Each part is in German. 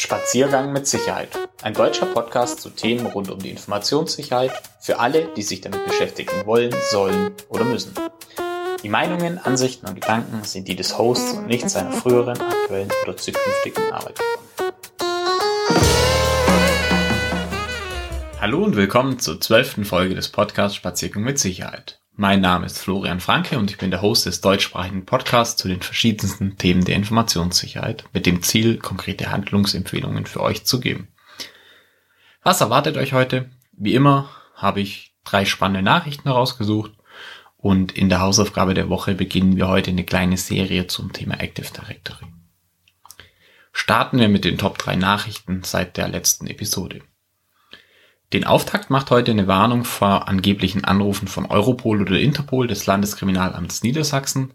Spaziergang mit Sicherheit. Ein deutscher Podcast zu Themen rund um die Informationssicherheit für alle, die sich damit beschäftigen wollen, sollen oder müssen. Die Meinungen, Ansichten und Gedanken sind die des Hosts und nicht seiner früheren, aktuellen oder zukünftigen Arbeitgeber. Hallo und willkommen zur 12. Folge des Podcasts Spaziergang mit Sicherheit. Mein Name ist Florian Franke und ich bin der Host des deutschsprachigen Podcasts zu den verschiedensten Themen der Informationssicherheit, mit dem Ziel, konkrete Handlungsempfehlungen für euch zu geben. Was erwartet euch heute? Wie immer habe ich 3 spannende Nachrichten herausgesucht und in der Hausaufgabe der Woche beginnen wir heute eine kleine Serie zum Thema Active Directory. Starten wir mit den Top 3 Nachrichten seit der letzten Episode. Den Auftakt macht heute eine Warnung vor angeblichen Anrufen von Europol oder Interpol des Landeskriminalamts Niedersachsen.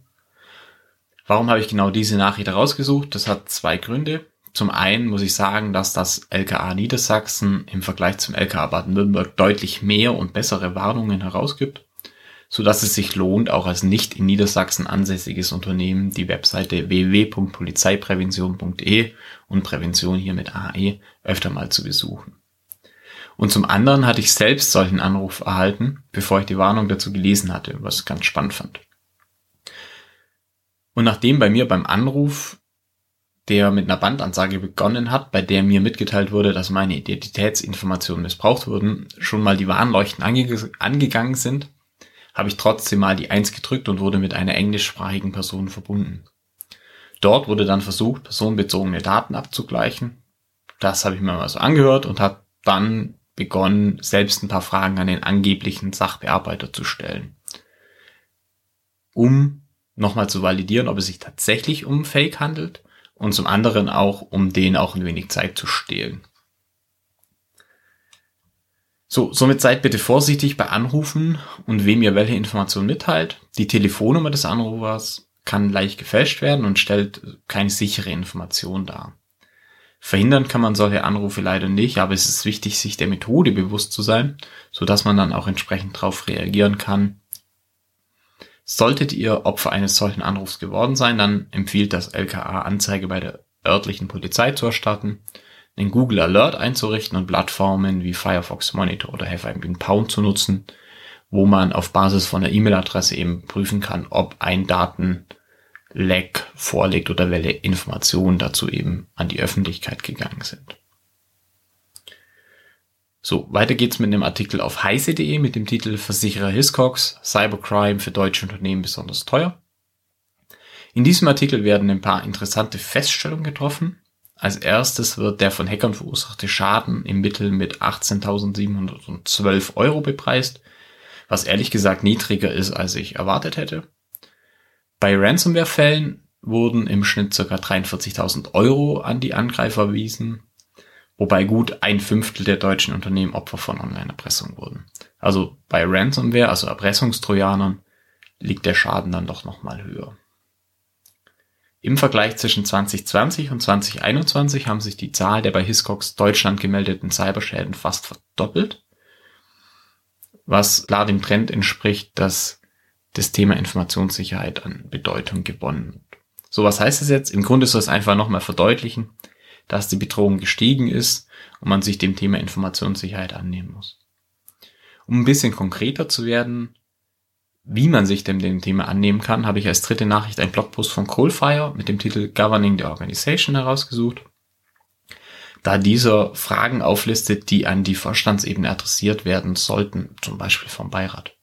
Warum habe ich genau diese Nachricht herausgesucht? Das hat 2 Gründe. Zum einen muss ich sagen, dass das LKA Niedersachsen im Vergleich zum LKA Baden-Württemberg deutlich mehr und bessere Warnungen herausgibt, sodass es sich lohnt, auch als nicht in Niedersachsen ansässiges Unternehmen die Webseite www.polizeiprävention.de und Prävention hier mit AE öfter mal zu besuchen. Und zum anderen hatte ich selbst solchen Anruf erhalten, bevor ich die Warnung dazu gelesen hatte, was ich ganz spannend fand. Und nachdem bei mir beim Anruf, der mit einer Bandansage begonnen hat, bei der mir mitgeteilt wurde, dass meine Identitätsinformationen missbraucht wurden, schon mal die Warnleuchten angegangen sind, habe ich trotzdem mal die 1 gedrückt und wurde mit einer englischsprachigen Person verbunden. Dort wurde dann versucht, personenbezogene Daten abzugleichen. Das habe ich mir mal so angehört und habe dann begonnen, selbst ein paar Fragen an den angeblichen Sachbearbeiter zu stellen, um nochmal zu validieren, ob es sich tatsächlich um Fake handelt und zum anderen auch, um denen auch ein wenig Zeit zu stehlen. So, somit seid bitte vorsichtig bei Anrufen und wem ihr welche Informationen mitteilt. Die Telefonnummer des Anrufers kann leicht gefälscht werden und stellt keine sichere Information dar. Verhindern kann man solche Anrufe leider nicht, aber es ist wichtig, sich der Methode bewusst zu sein, sodass man dann auch entsprechend darauf reagieren kann. Solltet ihr Opfer eines solchen Anrufs geworden sein, dann empfiehlt das LKA, Anzeige bei der örtlichen Polizei zu erstatten, einen Google Alert einzurichten und Plattformen wie Firefox Monitor oder Have I Been Pwn zu nutzen, wo man auf Basis von der E-Mail-Adresse eben prüfen kann, ob ein Datenleck vorliegt oder welche Informationen dazu eben an die Öffentlichkeit gegangen sind. So, weiter geht's mit einem Artikel auf heise.de mit dem Titel Versicherer Hiscox, Cybercrime für deutsche Unternehmen besonders teuer. In diesem Artikel werden ein paar interessante Feststellungen getroffen. Als erstes wird der von Hackern verursachte Schaden im Mittel mit 18.712 € bepreist, was ehrlich gesagt niedriger ist, als ich erwartet hätte. Bei Ransomware-Fällen wurden im Schnitt ca. 43.000 € an die Angreifer erwiesen, wobei gut 1/5 der deutschen Unternehmen Opfer von Online-Erpressung wurden. Also bei Ransomware, also Erpressungstrojanern, liegt der Schaden dann doch nochmal höher. Im Vergleich zwischen 2020 und 2021 haben sich die Zahl der bei Hiscox Deutschland gemeldeten Cyberschäden fast verdoppelt, was klar dem Trend entspricht, dass das Thema Informationssicherheit an Bedeutung gewonnen. So, was heißt das jetzt? Im Grunde soll es einfach nochmal verdeutlichen, dass die Bedrohung gestiegen ist und man sich dem Thema Informationssicherheit annehmen muss. Um ein bisschen konkreter zu werden, wie man sich dem Thema annehmen kann, habe ich als dritte Nachricht einen Blogpost von Coalfire mit dem Titel Governing the Organization herausgesucht, da dieser Fragen auflistet, die an die Vorstandsebene adressiert werden sollten, zum Beispiel vom Beirat.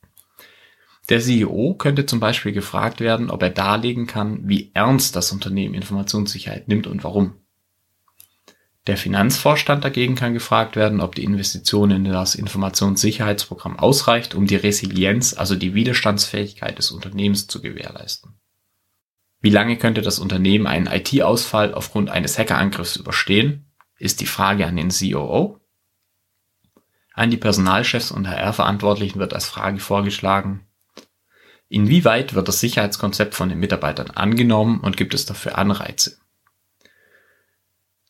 Der CEO könnte zum Beispiel gefragt werden, ob er darlegen kann, wie ernst das Unternehmen Informationssicherheit nimmt und warum. Der Finanzvorstand dagegen kann gefragt werden, ob die Investition in das Informationssicherheitsprogramm ausreicht, um die Resilienz, also die Widerstandsfähigkeit des Unternehmens zu gewährleisten. Wie lange könnte das Unternehmen einen IT-Ausfall aufgrund eines Hackerangriffs überstehen, ist die Frage an den COO. An die Personalchefs und HR-Verantwortlichen wird als Frage vorgeschlagen: Inwieweit wird das Sicherheitskonzept von den Mitarbeitern angenommen und gibt es dafür Anreize?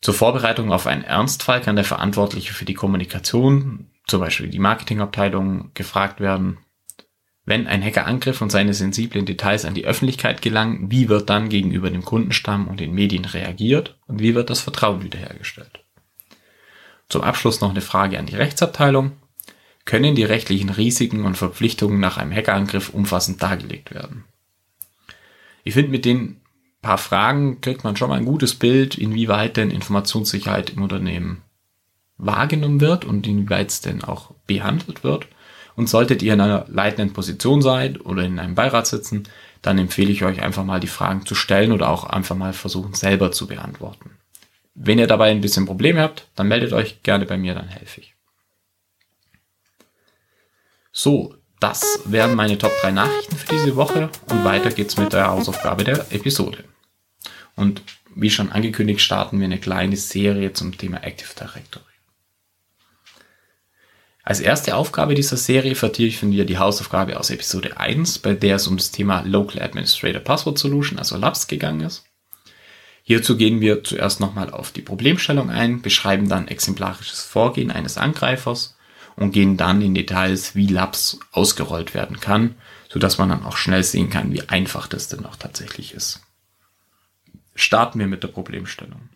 Zur Vorbereitung auf einen Ernstfall kann der Verantwortliche für die Kommunikation, zum Beispiel die Marketingabteilung, gefragt werden, Wenn ein Hackerangriff und seine sensiblen Details an die Öffentlichkeit gelangen, wie wird dann gegenüber dem Kundenstamm und den Medien reagiert und wie wird das Vertrauen wiederhergestellt? Zum Abschluss noch eine Frage an die Rechtsabteilung. Können die rechtlichen Risiken und Verpflichtungen nach einem Hackerangriff umfassend dargelegt werden? Ich finde, mit den paar Fragen kriegt man schon mal ein gutes Bild, inwieweit denn Informationssicherheit im Unternehmen wahrgenommen wird und inwieweit es denn auch behandelt wird. Und solltet ihr in einer leitenden Position sein oder in einem Beirat sitzen, dann empfehle ich euch einfach mal die Fragen zu stellen oder auch einfach mal versuchen selber zu beantworten. Wenn ihr dabei ein bisschen Probleme habt, dann meldet euch gerne bei mir, dann helfe ich. So, das wären meine Top 3 Nachrichten für diese Woche und weiter geht's mit der Hausaufgabe der Episode. Und wie schon angekündigt, starten wir eine kleine Serie zum Thema Active Directory. Als erste Aufgabe dieser Serie vertiefen wir die Hausaufgabe aus Episode 1, bei der es um das Thema Local Administrator Password Solution, also LAPS, gegangen ist. Hierzu gehen wir zuerst nochmal auf die Problemstellung ein, beschreiben dann exemplarisches Vorgehen eines Angreifers und gehen dann in Details, wie LAPS ausgerollt werden kann, sodass man dann auch schnell sehen kann, wie einfach das denn auch tatsächlich ist. Starten wir mit der Problemstellung.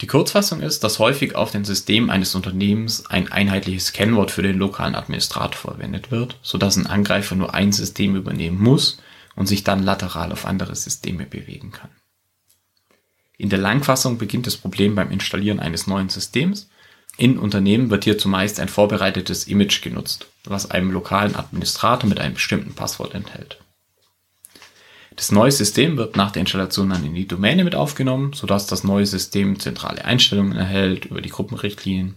Die Kurzfassung ist, dass häufig auf den Systemen eines Unternehmens ein einheitliches Kennwort für den lokalen Administrator verwendet wird, sodass ein Angreifer nur ein System übernehmen muss und sich dann lateral auf andere Systeme bewegen kann. In der Langfassung beginnt das Problem beim Installieren eines neuen Systems. In Unternehmen wird hier zumeist ein vorbereitetes Image genutzt, was einem lokalen Administrator mit einem bestimmten Passwort enthält. Das neue System wird nach der Installation dann in die Domäne mit aufgenommen, sodass das neue System zentrale Einstellungen erhält über die Gruppenrichtlinien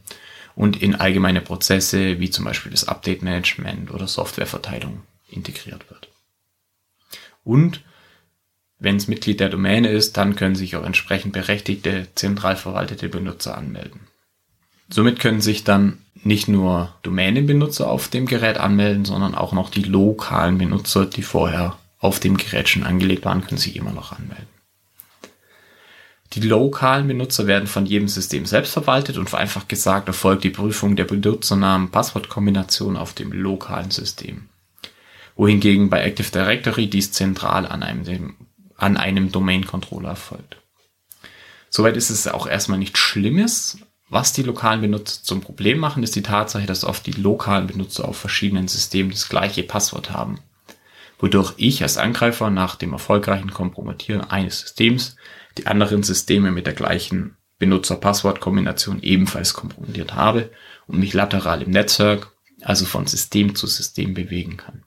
und in allgemeine Prozesse wie zum Beispiel das Update-Management oder Softwareverteilung integriert wird. Und wenn es Mitglied der Domäne ist, dann können sich auch entsprechend berechtigte, zentral verwaltete Benutzer anmelden. Somit können sich dann nicht nur Domänenbenutzer auf dem Gerät anmelden, sondern auch noch die lokalen Benutzer, die vorher auf dem Gerät schon angelegt waren, können sich immer noch anmelden. Die lokalen Benutzer werden von jedem System selbst verwaltet und vereinfacht gesagt erfolgt die Prüfung der Benutzernamen-Passwort-Kombination auf dem lokalen System. Wohingegen bei Active Directory dies zentral an einem Domain-Controller erfolgt. Soweit ist es auch erstmal nichts Schlimmes. Was die lokalen Benutzer zum Problem machen, ist die Tatsache, dass oft die lokalen Benutzer auf verschiedenen Systemen das gleiche Passwort haben, wodurch ich als Angreifer nach dem erfolgreichen Kompromittieren eines Systems die anderen Systeme mit der gleichen Benutzer-Passwort-Kombination ebenfalls kompromittiert habe und mich lateral im Netzwerk, also von System zu System, bewegen kann.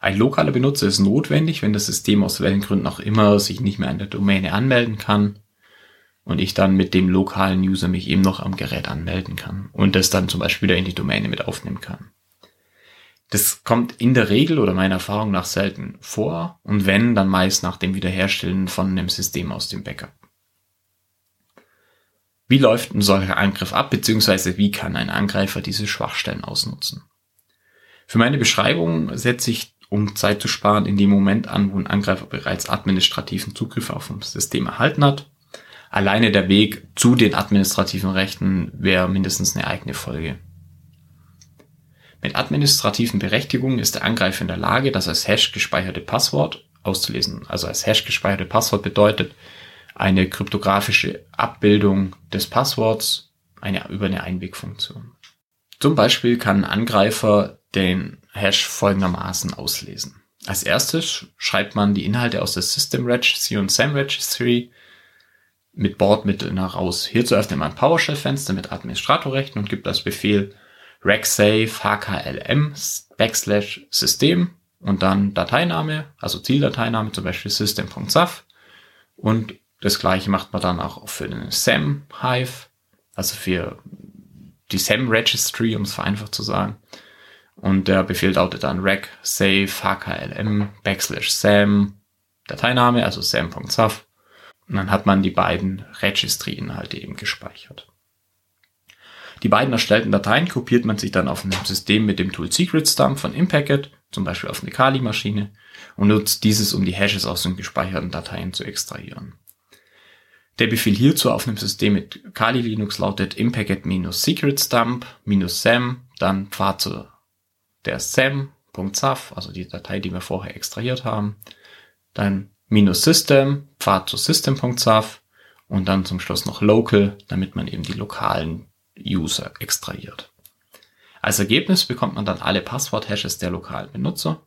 Ein lokaler Benutzer ist notwendig, wenn das System aus welchen Gründen auch immer sich nicht mehr an der Domäne anmelden kann und ich dann mit dem lokalen User mich eben noch am Gerät anmelden kann und das dann zum Beispiel wieder in die Domäne mit aufnehmen kann. Das kommt in der Regel oder meiner Erfahrung nach selten vor und wenn, dann meist nach dem Wiederherstellen von einem System aus dem Backup. Wie läuft ein solcher Angriff ab, beziehungsweise wie kann ein Angreifer diese Schwachstellen ausnutzen? Für meine Beschreibung setze ich, um Zeit zu sparen, in dem Moment an, wo ein Angreifer bereits administrativen Zugriff auf ein System erhalten hat. Alleine der Weg zu den administrativen Rechten wäre mindestens eine eigene Folge. Mit administrativen Berechtigungen ist der Angreifer in der Lage, das als Hash gespeicherte Passwort auszulesen. Also als Hash gespeicherte Passwort bedeutet eine kryptografische Abbildung des Passworts über eine Einwegfunktion. Zum Beispiel kann ein Angreifer den Hash folgendermaßen auslesen. Als erstes schreibt man die Inhalte aus der System Registry und SAM Registry mit Bordmitteln heraus. Hierzu öffnet man ein PowerShell-Fenster mit Administratorrechten und gibt als Befehl regsafe hklm/system und dann Dateiname, also Zieldateiname, zum Beispiel system.saf, und das gleiche macht man dann auch für den SAM-Hive, also für die SAM-Registry, um es vereinfacht zu sagen, und der Befehl lautet dann regsafe hklm/sam Dateiname, also sam.saf, und dann hat man die beiden Registry-Inhalte eben gespeichert. Die beiden erstellten Dateien kopiert man sich dann auf einem System mit dem Tool Secretdump von Impacket, zum Beispiel auf eine Kali-Maschine, und nutzt dieses, um die Hashes aus den gespeicherten Dateien zu extrahieren. Der Befehl hierzu auf einem System mit Kali Linux lautet Impacket-Secretdump -sam, dann Pfad zur der sam.sav, also die Datei, die wir vorher extrahiert haben, dann -system, Pfad zu system.sav und dann zum Schluss noch local, damit man eben die lokalen User extrahiert. Als Ergebnis bekommt man dann alle Passwort-Hashes der lokalen Benutzer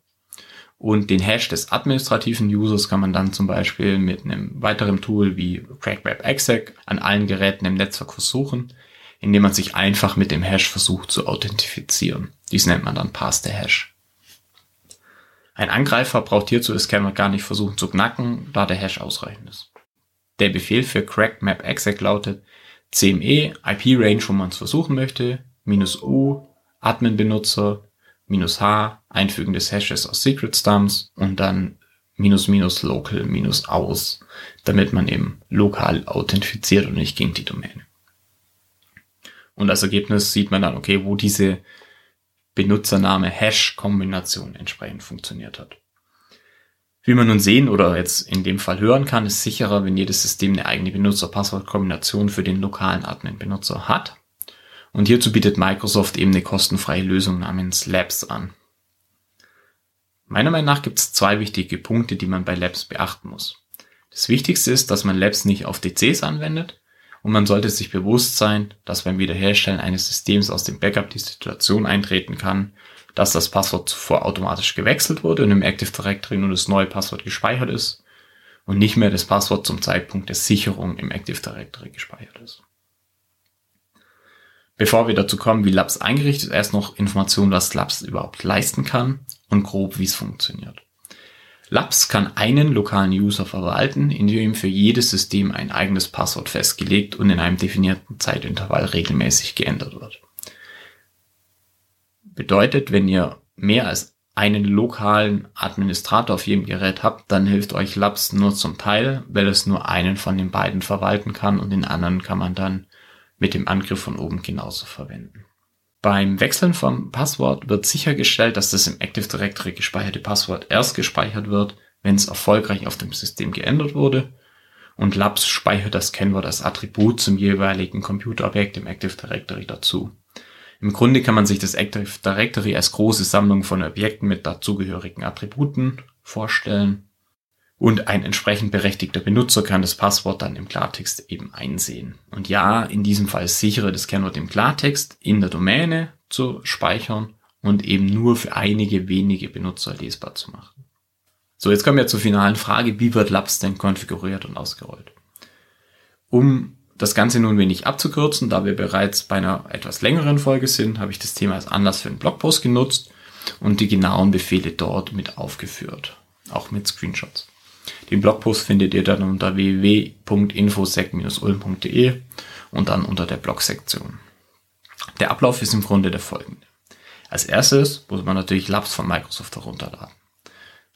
und den Hash des administrativen Users kann man dann zum Beispiel mit einem weiteren Tool wie CrackMapExec an allen Geräten im Netzwerk versuchen, indem man sich einfach mit dem Hash versucht zu authentifizieren. Dies nennt man dann Pass-the-Hash. Ein Angreifer braucht hierzu das Kennwort gar nicht versuchen zu knacken, da der Hash ausreichend ist. Der Befehl für CrackMapExec lautet cme IP-Range, wo man es versuchen möchte, -u, Admin-Benutzer, -h, Einfügen des Hashes aus Secretdumps und dann --local -aus, damit man eben lokal authentifiziert und nicht gegen die Domäne. Und als Ergebnis sieht man dann, okay, wo diese Benutzername-Hash-Kombination entsprechend funktioniert hat. Wie man nun sehen oder jetzt in dem Fall hören kann, ist sicherer, wenn jedes System eine eigene Benutzer-Passwort-Kombination für den lokalen Admin-Benutzer hat. Und hierzu bietet Microsoft eben eine kostenfreie Lösung namens Labs an. Meiner Meinung nach gibt es zwei wichtige Punkte, die man bei Labs beachten muss. Das Wichtigste ist, dass man Labs nicht auf DCs anwendet und man sollte sich bewusst sein, dass beim Wiederherstellen eines Systems aus dem Backup die Situation eintreten kann, dass das Passwort zuvor automatisch gewechselt wurde und im Active Directory nur das neue Passwort gespeichert ist und nicht mehr das Passwort zum Zeitpunkt der Sicherung im Active Directory gespeichert ist. Bevor wir dazu kommen, wie Labs eingerichtet ist, erst noch Informationen, was Labs überhaupt leisten kann und grob, wie es funktioniert. Labs kann einen lokalen User verwalten, indem für jedes System ein eigenes Passwort festgelegt und in einem definierten Zeitintervall regelmäßig geändert wird. Bedeutet, wenn ihr mehr als einen lokalen Administrator auf jedem Gerät habt, dann hilft euch Labs nur zum Teil, weil es nur einen von den beiden verwalten kann und den anderen kann man dann mit dem Angriff von oben genauso verwenden. Beim Wechseln vom Passwort wird sichergestellt, dass das im Active Directory gespeicherte Passwort erst gespeichert wird, wenn es erfolgreich auf dem System geändert wurde, und Labs speichert das Kennwort als Attribut zum jeweiligen Computerobjekt im Active Directory dazu. Im Grunde kann man sich das Active Directory als große Sammlung von Objekten mit dazugehörigen Attributen vorstellen und ein entsprechend berechtigter Benutzer kann das Passwort dann im Klartext eben einsehen. Und ja, in diesem Fall sichere das Kennwort im Klartext in der Domäne zu speichern und eben nur für einige wenige Benutzer lesbar zu machen. So, jetzt kommen wir zur finalen Frage, wie wird Labs denn konfiguriert und ausgerollt? Um das Ganze nun wenig abzukürzen, da wir bereits bei einer etwas längeren Folge sind, habe ich das Thema als Anlass für einen Blogpost genutzt und die genauen Befehle dort mit aufgeführt, auch mit Screenshots. Den Blogpost findet ihr dann unter www.infosec-ulm.de und dann unter der Blog-Sektion. Der Ablauf ist im Grunde der folgende. Als erstes muss man natürlich Labs von Microsoft herunterladen.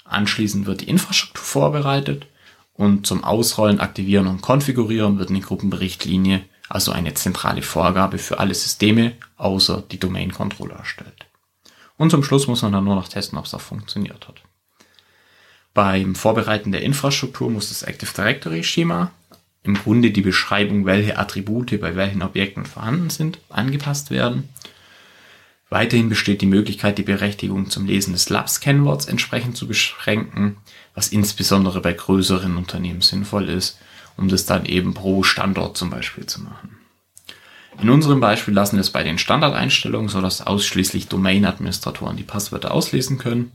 Anschließend wird die Infrastruktur vorbereitet. Und zum Ausrollen, Aktivieren und Konfigurieren wird eine Gruppenrichtlinie, also eine zentrale Vorgabe für alle Systeme, außer die Domain-Controller erstellt. Und zum Schluss muss man dann nur noch testen, ob es auch funktioniert hat. Beim Vorbereiten der Infrastruktur muss das Active Directory-Schema, im Grunde die Beschreibung, welche Attribute bei welchen Objekten vorhanden sind, angepasst werden. Weiterhin besteht die Möglichkeit, die Berechtigung zum Lesen des Labs-Kennworts entsprechend zu beschränken, was insbesondere bei größeren Unternehmen sinnvoll ist, um das dann eben pro Standort zum Beispiel zu machen. In unserem Beispiel lassen wir es bei den Standardeinstellungen, sodass ausschließlich Domain-Administratoren die Passwörter auslesen können.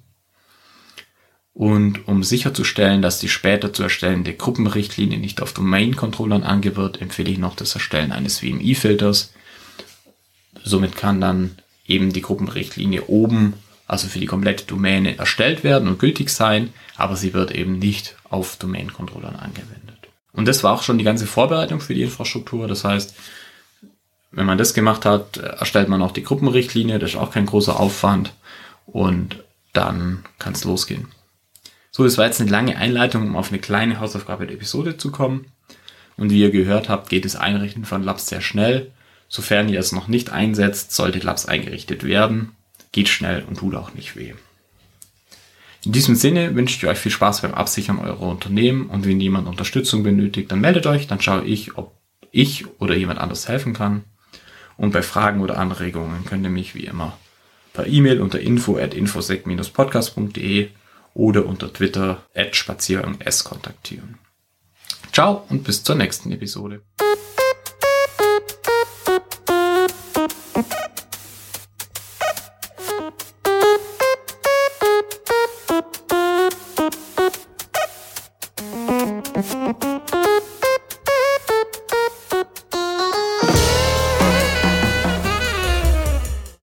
Und um sicherzustellen, dass die später zu erstellende Gruppenrichtlinie nicht auf Domain-Controllern ange wird, empfehle ich noch das Erstellen eines WMI-Filters. Somit kann dann eben die Gruppenrichtlinie oben, also für die komplette Domäne, erstellt werden und gültig sein, aber sie wird eben nicht auf Domain-Controllern angewendet. Und das war auch schon die ganze Vorbereitung für die Infrastruktur. Das heißt, wenn man das gemacht hat, erstellt man auch die Gruppenrichtlinie, das ist auch kein großer Aufwand und dann kann es losgehen. So, das war jetzt eine lange Einleitung, um auf eine kleine Hausaufgabe der Episode zu kommen. Und wie ihr gehört habt, geht das Einrichten von Labs sehr schnell. Sofern ihr es noch nicht einsetzt, sollte Labs eingerichtet werden. Geht schnell und tut auch nicht weh. In diesem Sinne wünsche ich euch viel Spaß beim Absichern eurer Unternehmen und wenn jemand Unterstützung benötigt, dann meldet euch, dann schaue ich, ob ich oder jemand anders helfen kann. Und bei Fragen oder Anregungen könnt ihr mich wie immer per E-Mail unter info@infosec-podcast.de oder unter Twitter @spaziergangs kontaktieren. Ciao und bis zur nächsten Episode.